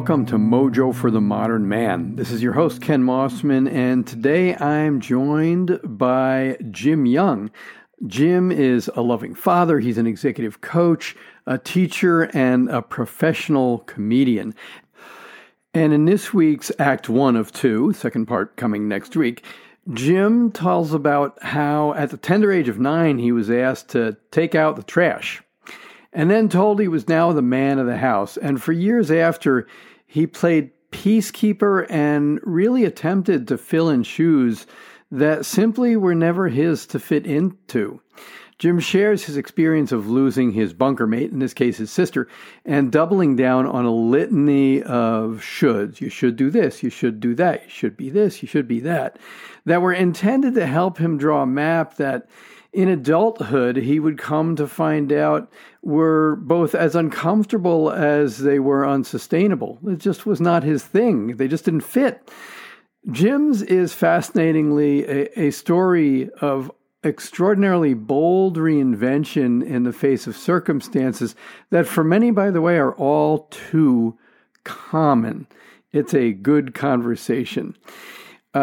Welcome to Mojo for the Modern Man. This is your host, Ken Mossman, and today I'm joined by Jim Young. Jim is a loving father, he's an executive coach, a teacher, and a professional comedian. And in this week's Act 1 of 2, second part coming next week, Jim tells about how at the tender age of 9, he was asked to take out the trash, and then told he was now the man of the house. And for years after, he played peacekeeper and really attempted to fill in shoes that simply were never his to fit into. Jim shares his experience of losing his bunker mate, in this case his sister, and doubling down on a litany of shoulds. You should do this, you should do that, you should be this, you should be that were intended to help him draw a map that in adulthood, he would come to find out were both as uncomfortable as they were unsustainable. It just was not his thing. They just didn't fit. Jim's is fascinatingly a story of extraordinarily bold reinvention in the face of circumstances that for many, by the way, are all too common. It's a good conversation.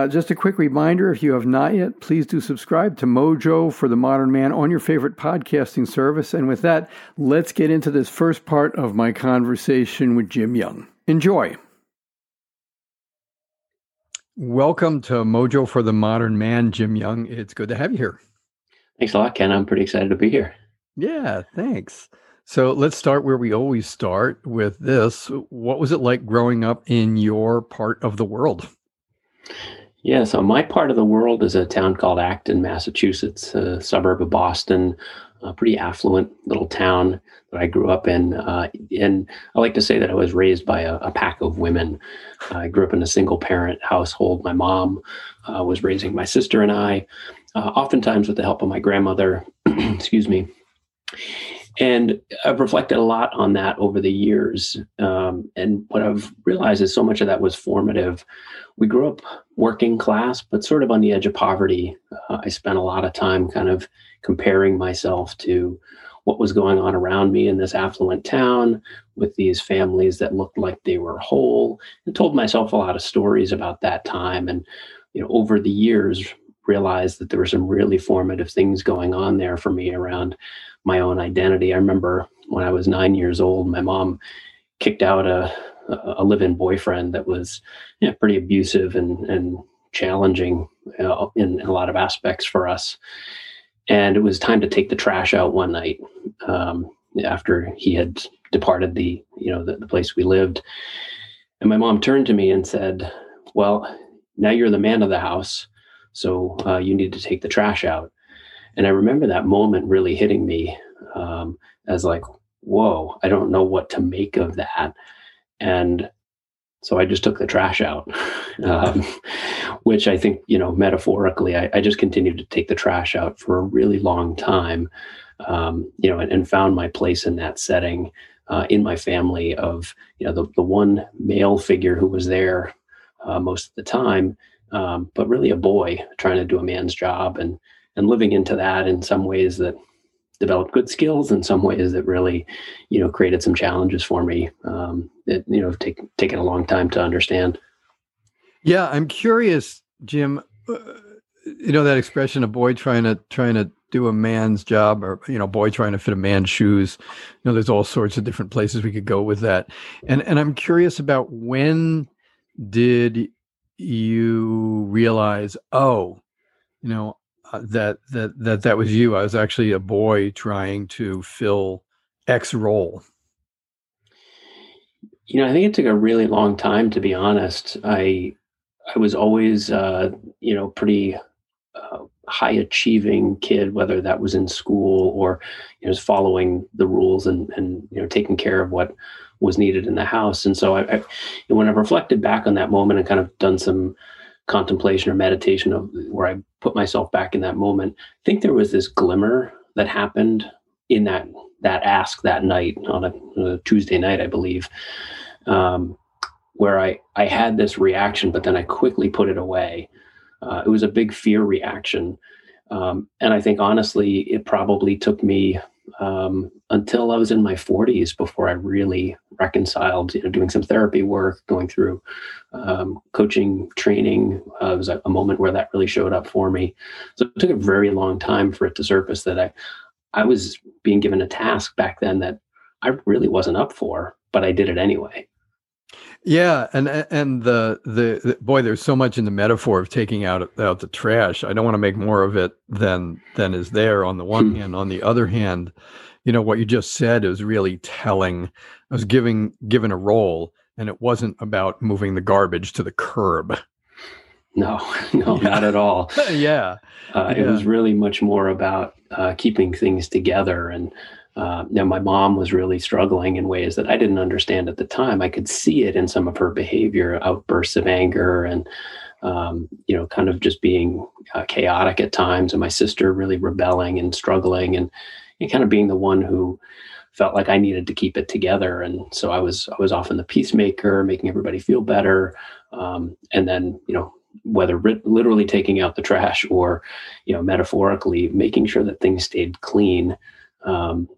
Just a quick reminder, if you have not yet, please do subscribe to Mojo for the Modern Man on your favorite podcasting service. And with that, let's get into this first part of my conversation with Jim Young. Enjoy. Welcome to Mojo for the Modern Man, Jim Young. It's good to have you here. Thanks a lot, Ken. I'm pretty excited to be here. Yeah, thanks. So let's start where we always start with this. What was it like growing up in your part of the world? Yeah, so my part of the world is a town called Acton, Massachusetts, a suburb of Boston, a pretty affluent little town that I grew up in. And I like to say that I was raised by a pack of women. I grew up in a single-parent household. My mom was raising my sister and I, oftentimes with the help of my grandmother. Excuse me. And I've reflected a lot on that over the years. And what I've realized is so much of that was formative. We grew up working class, but sort of on the edge of poverty. I spent a lot of time kind of comparing myself to what was going on around me in this affluent town with these families that looked like they were whole, and told myself a lot of stories about that time. And, you know, over the years, realized that there were some really formative things going on there for me around my own identity. I remember when I was 9 years old, my mom kicked out a live-in boyfriend that was pretty abusive and challenging in a lot of aspects for us. And it was time to take the trash out one night after he had departed the place we lived. And my mom turned to me and said, "Well, now you're the man of the house. So you need to take the trash out." And I remember that moment really hitting me as like, whoa, I don't know what to make of that. And so I just took the trash out, which I think, metaphorically, I just continued to take the trash out for a really long time, and found my place in that setting in my family of, the one male figure who was there most of the time. But really a boy trying to do a man's job and living into that in some ways that developed good skills, in some ways that really, created some challenges for me that, taken a long time to understand. Yeah. I'm curious, Jim, that expression, a boy trying to do a man's job, or, boy trying to fit a man's shoes. There's all sorts of different places we could go with that. And I'm curious about when did you realize, that was you. I was actually a boy trying to fill X role. I think it took a really long time, to be honest. I was always, pretty high achieving kid, whether that was in school or just following the rules and taking care of what was needed in the house. And so I when I reflected back on that moment and kind of done some contemplation or meditation of where I put myself back in that moment, I think there was this glimmer that happened in that ask that night on a Tuesday night, I believe, where I had this reaction, but then I quickly put it away. It was a big fear reaction. And I think honestly, it probably took me until I was in my 40s before I really reconciled, doing some therapy work, going through coaching training. It was a moment where that really showed up for me. So it took a very long time for it to surface that I was being given a task back then that I really wasn't up for, but I did it anyway. Yeah, and the boy, there's so much in the metaphor of taking out the trash. I don't want to make more of it than is there on the one hand. On the other hand, what you just said is really telling. I was given a role, and it wasn't about moving the garbage to the curb. No, not at all. It was really much more about keeping things together. And now my mom was really struggling in ways that I didn't understand at the time. I could see it in some of her behavior, outbursts of anger and, kind of just being chaotic at times. And my sister really rebelling and struggling and kind of being the one who felt like I needed to keep it together. And so I was often the peacemaker, making everybody feel better. And then, whether literally taking out the trash or, metaphorically making sure that things stayed clean,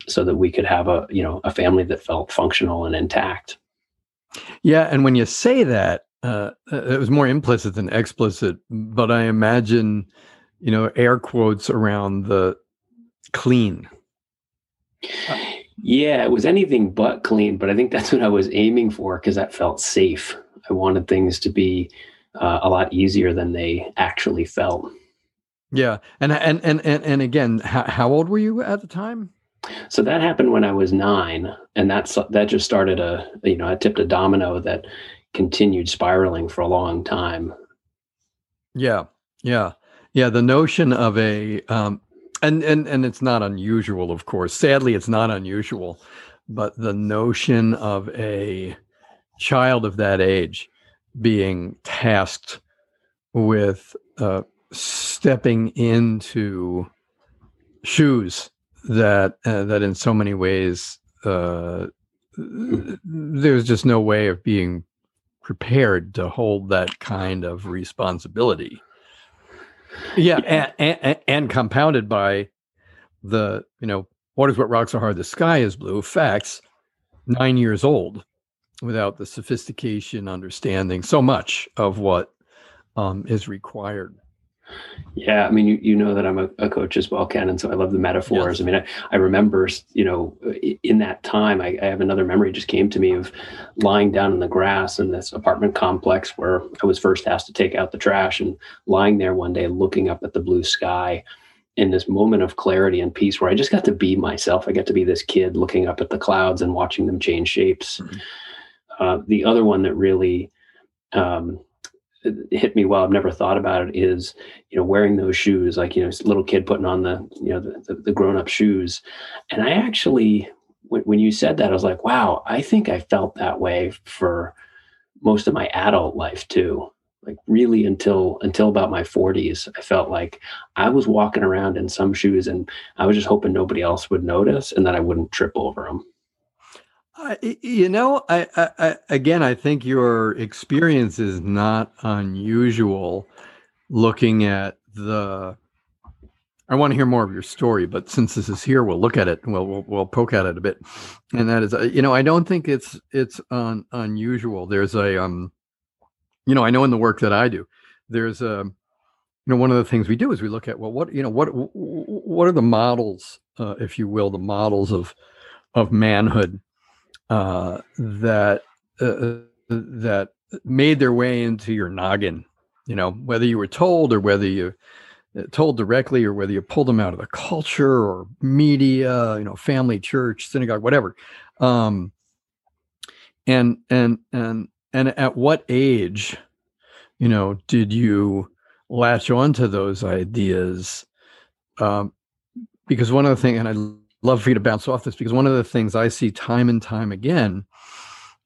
so that we could have a family that felt functional and intact. Yeah. And when you say that, it was more implicit than explicit, but I imagine, air quotes around the clean. Yeah, it was anything but clean, but I think that's what I was aiming for because that felt safe. I wanted things to be a lot easier than they actually felt. Yeah. And again, how old were you at the time? So that happened when I was 9, and that just started I tipped a domino that continued spiraling for a long time. Yeah. Yeah. Yeah. The notion of and it's not unusual, of course, sadly, it's not unusual, but the notion of a child of that age being tasked with, stepping into shoes that in so many ways, there's just no way of being prepared to hold that kind of responsibility. Yeah. And compounded by the, what is what rocks are hard? The sky is blue. Facts, 9 years old without the sophistication, understanding so much of what is required. Yeah. I mean, you know that I'm a coach as well, Ken. And so I love the metaphors. Yes. I mean, I remember, in that time, I have another memory just came to me of lying down in the grass in this apartment complex where I was first asked to take out the trash, and lying there one day, looking up at the blue sky in this moment of clarity and peace where I just got to be myself. I got to be this kid looking up at the clouds and watching them change shapes. Mm-hmm. The other one that really, it hit me well, I've never thought about it, is, wearing those shoes, like, little kid putting on the grown-up shoes. And I actually, when you said that, I was like, wow, I think I felt that way for most of my adult life too. Like really until about my 40s, I felt like I was walking around in some shoes and I was just hoping nobody else would notice and that I wouldn't trip over them. I think your experience is not unusual looking at I want to hear more of your story, but since this is here, we'll look at it and we'll poke at it a bit. And that is, I don't think it's unusual. There's a, I know in the work that I do, there's a, one of the things we do is we look at, well, what are the models, if you will, the models of manhood, that made their way into your noggin, whether you were told or whether you told directly or whether you pulled them out of the culture or media, family, church, synagogue, whatever. And at what age, did you latch onto those ideas? Because one of the things, and I love for you to bounce off this, because one of the things I see time and time again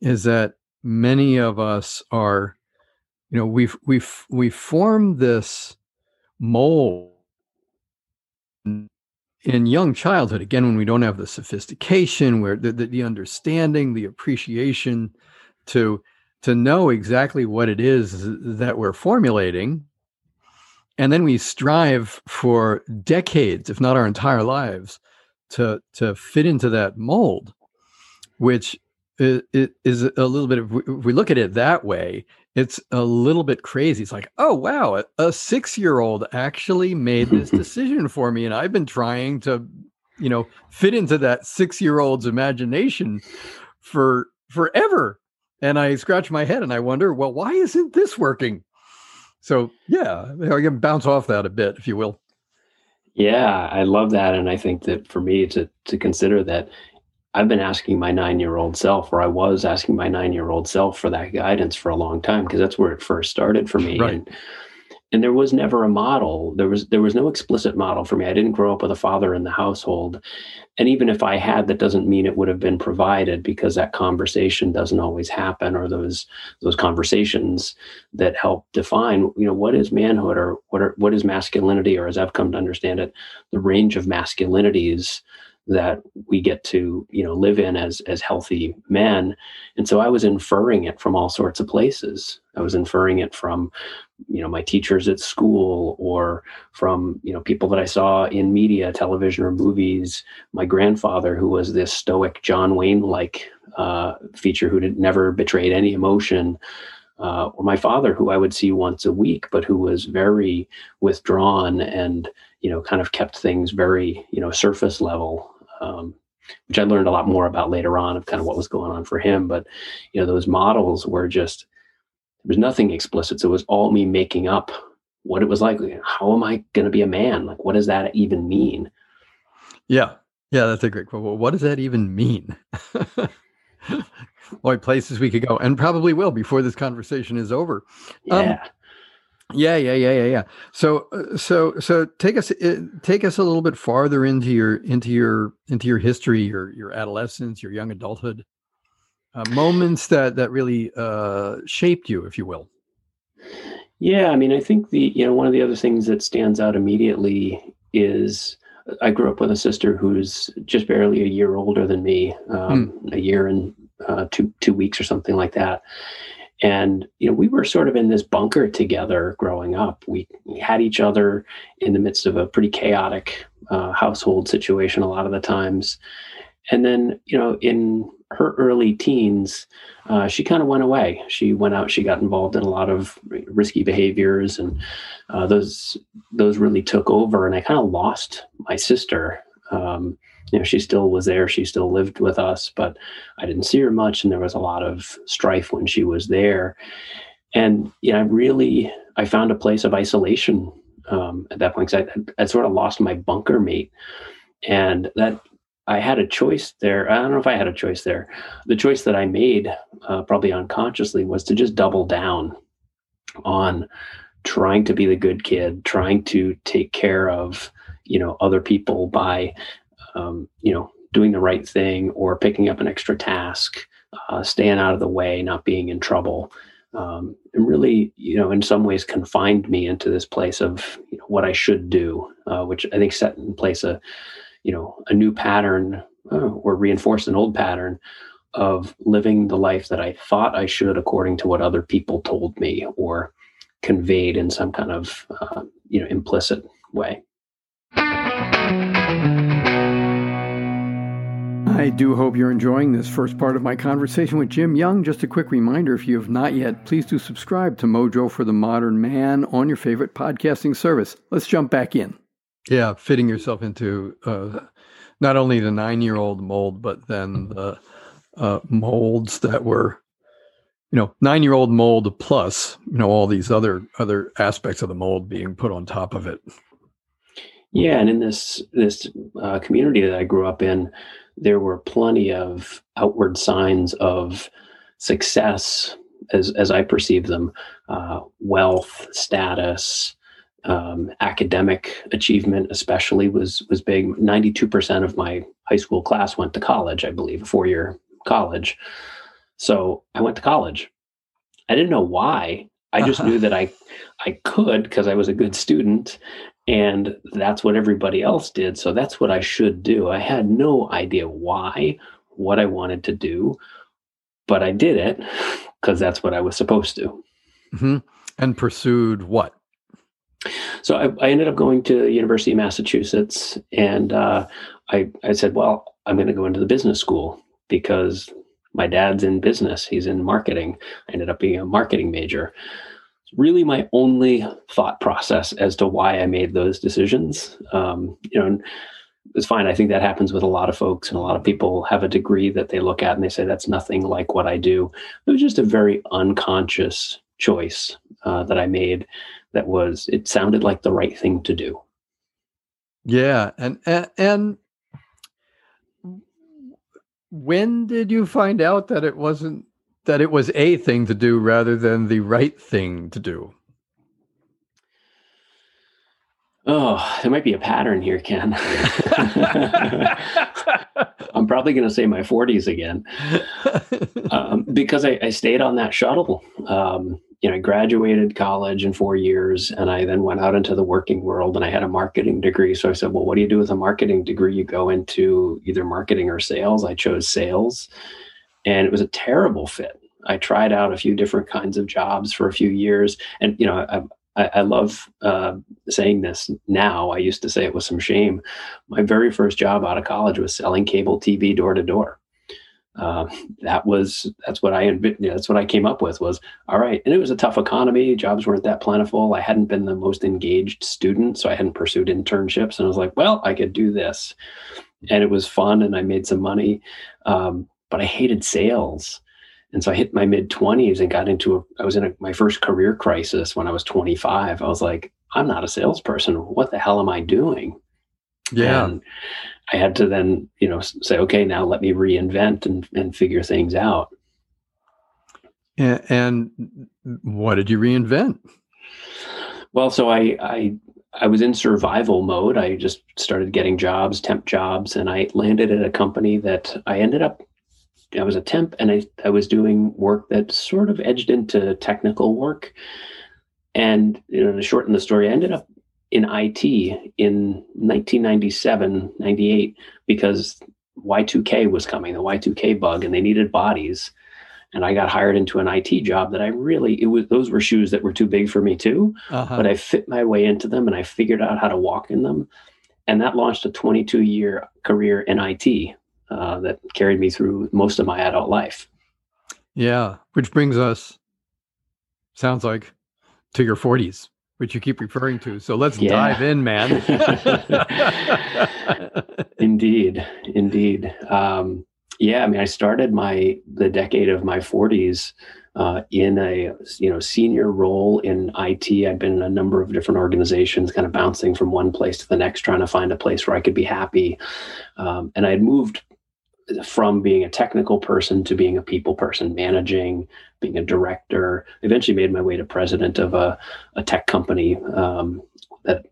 is that many of us are, we form this mold in young childhood. Again, when we don't have the sophistication, where the understanding, the appreciation to know exactly what it is that we're formulating. And then we strive for decades, if not our entire lives, to fit into that mold, which it is a little bit of, if we look at it that way, it's a little bit crazy. It's like, oh, wow, a 6-year-old actually made this decision for me. And I've been trying to, you know, fit into that 6-year-old's imagination for forever. And I scratch my head and I wonder, well, why isn't this working? So, yeah, I can bounce off that a bit, if you will. Yeah, I love that. And I think that for me to consider that, I've been asking my 9-year-old self, or I was asking my 9-year-old self for that guidance for a long time, because that's where it first started for me. Right. And there was never a model. There was no explicit model for me. I didn't grow up with a father in the household. And even if I had, that doesn't mean it would have been provided, because that conversation doesn't always happen, or those conversations that help define, you know, what is manhood, or what is masculinity, or as I've come to understand it, the range of masculinities that we get to, you know, live in as healthy men. And so I was inferring it from all sorts of places. I was inferring it from, you know, my teachers at school, or from, you know, people that I saw in media, television, or movies. My grandfather, who was this stoic John Wayne-like feature who never betrayed any emotion, or my father, who I would see once a week, but who was very withdrawn and, you know, kind of kept things very, you know, surface level, which I learned a lot more about later on, of kind of what was going on for him. But, you know, those models were just, there was nothing explicit. So it was all me making up what it was like. How am I going to be a man? Like, what does that even mean? Yeah. Yeah. That's a great quote. Well, what does that even mean? Or places we could go, and probably will before this conversation is over. Yeah. So take us a little bit farther into your history, your adolescence, your young adulthood, moments that really shaped you, if you will. Yeah, I mean, I think one of the other things that stands out immediately is I grew up with a sister who's just barely a year older than me, a year and 2 weeks or something like that. And, you know, we were sort of in this bunker together growing up. We had each other in the midst of a pretty chaotic household situation a lot of the times. And then, you know, in her early teens, she kind of went away. She went out, she got involved in a lot of risky behaviors, and those really took over. And I kind of lost my sister. You know, she still was there. She still lived with us, but I didn't see her much. And there was a lot of strife when she was there. And, you know, I found a place of isolation at that point, because I sort of lost my bunker mate. And that, I had a choice there. I don't know if I had a choice there. The choice that I made, probably unconsciously, was to just double down on trying to be the good kid, trying to take care of, you know, other people by, you know, doing the right thing, or picking up an extra task, staying out of the way, not being in trouble. And really, you know, in some ways confined me into this place of, you know, what I should do, which I think set in place a new pattern, or reinforced an old pattern of living the life that I thought I should, according to what other people told me or conveyed in some kind of, you know, implicit way. I do hope you're enjoying this first part of my conversation with Jim Young. Just a quick reminder, if you have not yet, please do subscribe to Mojo for the Modern Man on your favorite podcasting service. Let's jump back in. Yeah, fitting yourself into not only the 9-year-old mold, but then the molds that were, you know, 9-year-old mold plus, you know, all these other aspects of the mold being put on top of it. Yeah, and in this community that I grew up in, there were plenty of outward signs of success, as I perceive them, wealth, status. Academic achievement especially was big. 92% of my high school class went to college, I believe, a 4-year college. So I went to college. I didn't know why. I just knew that I could, because I was a good student, and that's what everybody else did. So that's what I should do. I had no idea why, what I wanted to do, but I did it because that's what I was supposed to. Mm-hmm. And pursued what? So I ended up going to the University of Massachusetts, and I said, well, I'm going to go into the business school because my dad's in business. He's in marketing. I ended up being a marketing major. It's really my only thought process as to why I made those decisions. And it's fine. I think that happens with a lot of folks, and a lot of people have a degree that they look at and they say, that's nothing like what I do. It was just a very unconscious choice that I made. That was, it sounded like the right thing to do. Yeah. And when did you find out that it wasn't, that it was a thing to do rather than the right thing to do? Oh, there might be a pattern here, Ken. I'm probably going to say my 40s again, because I stayed on that shuttle. I graduated college in 4 years, and I then went out into the working world, and I had a marketing degree. So I said, well, what do you do with a marketing degree? You go into either marketing or sales. I chose sales, and it was a terrible fit. I tried out a few different kinds of jobs for a few years, and, I love saying this now. I used to say it with some shame. My very first job out of college was selling cable TV door to door. That's what I came up with was, all right. And it was a tough economy. Jobs weren't that plentiful. I hadn't been the most engaged student, so I hadn't pursued internships. And I was like, well, I could do this. And it was fun, and I made some money, but I hated sales. And so I hit my mid-20s and I was in my first career crisis when I was 25. I was like, I'm not a salesperson. What the hell am I doing? Yeah. And I had to then, say, okay, now let me reinvent and figure things out. And what did you reinvent? Well, so I was in survival mode. I just started getting jobs, temp jobs, and I landed at a company that I was a temp, and I was doing work that sort of edged into technical work. And to shorten the story, I ended up in IT in 1997, 98, because Y2K was coming, the Y2K bug, and they needed bodies. And I got hired into an IT job that those were shoes that were too big for me too, but I fit my way into them, and I figured out how to walk in them. And that launched a 22-year career in IT. That carried me through most of my adult life. Yeah, which brings us, sounds like, to your 40s, which you keep referring to. So let's dive in, man. Indeed. I started the decade of my 40s in a senior role in IT. I've been in a number of different organizations, kind of bouncing from one place to the next, trying to find a place where I could be happy. And I had moved from being a technical person to being a people person, managing, being a director. Eventually made my way to president of a tech company that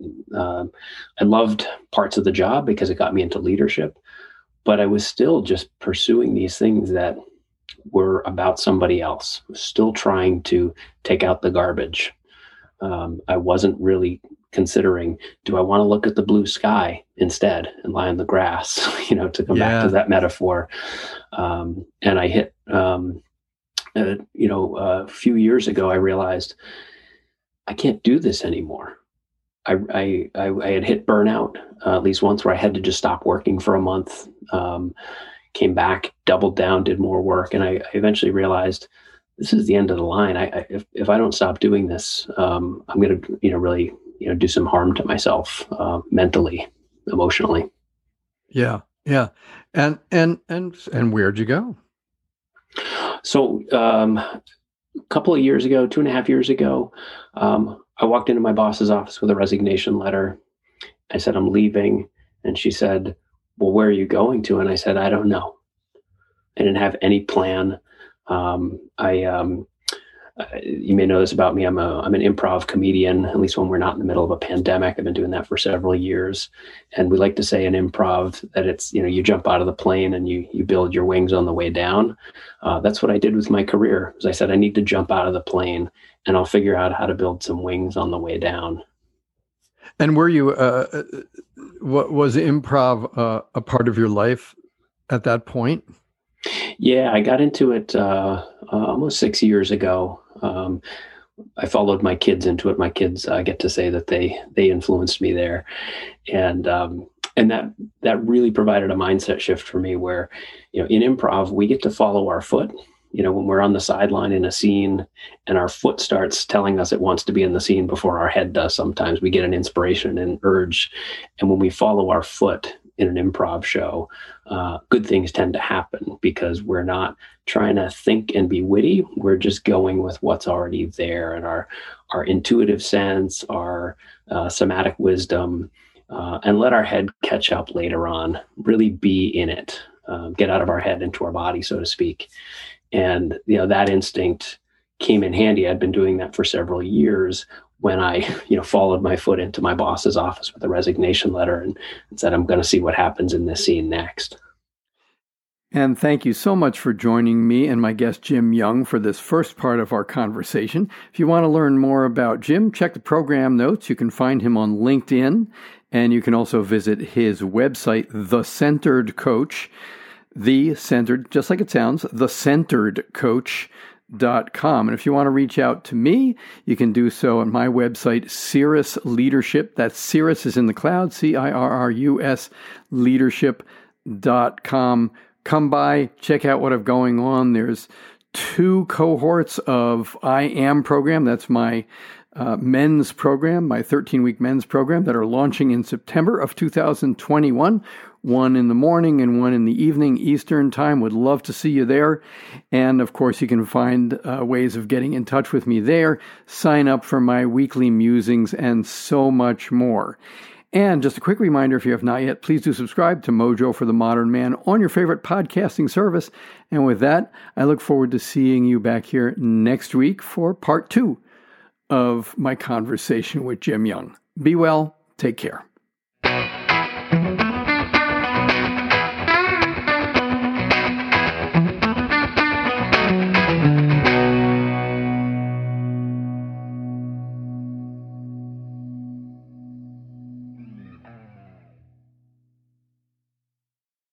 I loved parts of the job because it got me into leadership. But I was still just pursuing these things that were about somebody else, still trying to take out the garbage. I wasn't really considering, do I want to look at the blue sky instead and lie on the grass, to come back to that metaphor. And I hit, a few years ago, I realized I can't do this anymore. I had hit burnout at least once, where I had to just stop working for a month, came back, doubled down, did more work. And I eventually realized this is the end of the line. If I don't stop doing this, I'm going to, really, do some harm to myself, mentally, emotionally. Yeah. Yeah. And where'd you go? So, a couple of years ago, 2.5 years ago, I walked into my boss's office with a resignation letter. I said, I'm leaving. And she said, well, where are you going to? And I said, I don't know. I didn't have any plan. You may know this about me. I'm an improv comedian, at least when we're not in the middle of a pandemic. I've been doing that for several years. And we like to say in improv that it's, you jump out of the plane and you build your wings on the way down. That's what I did with my career. As I said, I need to jump out of the plane, and I'll figure out how to build some wings on the way down. And were you, was improv a part of your life at that point? Yeah, I got into it almost 6 years ago. I followed my kids into it. My kids get to say that they influenced me there, and that really provided a mindset shift for me. Where, you know, in improv we get to follow our foot. You know, when we're on the sideline in a scene and our foot starts telling us it wants to be in the scene before our head does, sometimes we get an inspiration and urge. And when we follow our foot in an improv show, good things tend to happen because we're not trying to think and be witty. We're just going with what's already there. And our intuitive sense, our somatic wisdom, and let our head catch up later on, really be in it, get out of our head into our body, so to speak. And, you know, that instinct came in handy. I'd been doing that for several years when I, you know, followed my foot into my boss's office with a resignation letter and said, I'm going to see what happens in this scene next. And thank you so much for joining me and my guest, Jim Young, for this first part of our conversation. If you want to learn more about Jim, check the program notes. You can find him on LinkedIn, and you can also visit his website, The Centered Coach. The Centered, just like it sounds, thecentredcoach.com. And if you want to reach out to me, you can do so at my website, Cirrus Leadership. That's Cirrus is in the cloud, C-I-R-R-U-S, leadership.com. Come by, check out what I've going on. There's 2 cohorts of I Am program. That's my men's program, my 13-week men's program that are launching in September of 2021. One in the morning and one in the evening Eastern time. Would love to see you there. And of course, you can find ways of getting in touch with me there. Sign up for my weekly musings and so much more. And just a quick reminder, if you have not yet, please do subscribe to Mojo for the Modern Man on your favorite podcasting service. And with that, I look forward to seeing you back here next week for part 2 of my conversation with Jim Young. Be well. Take care.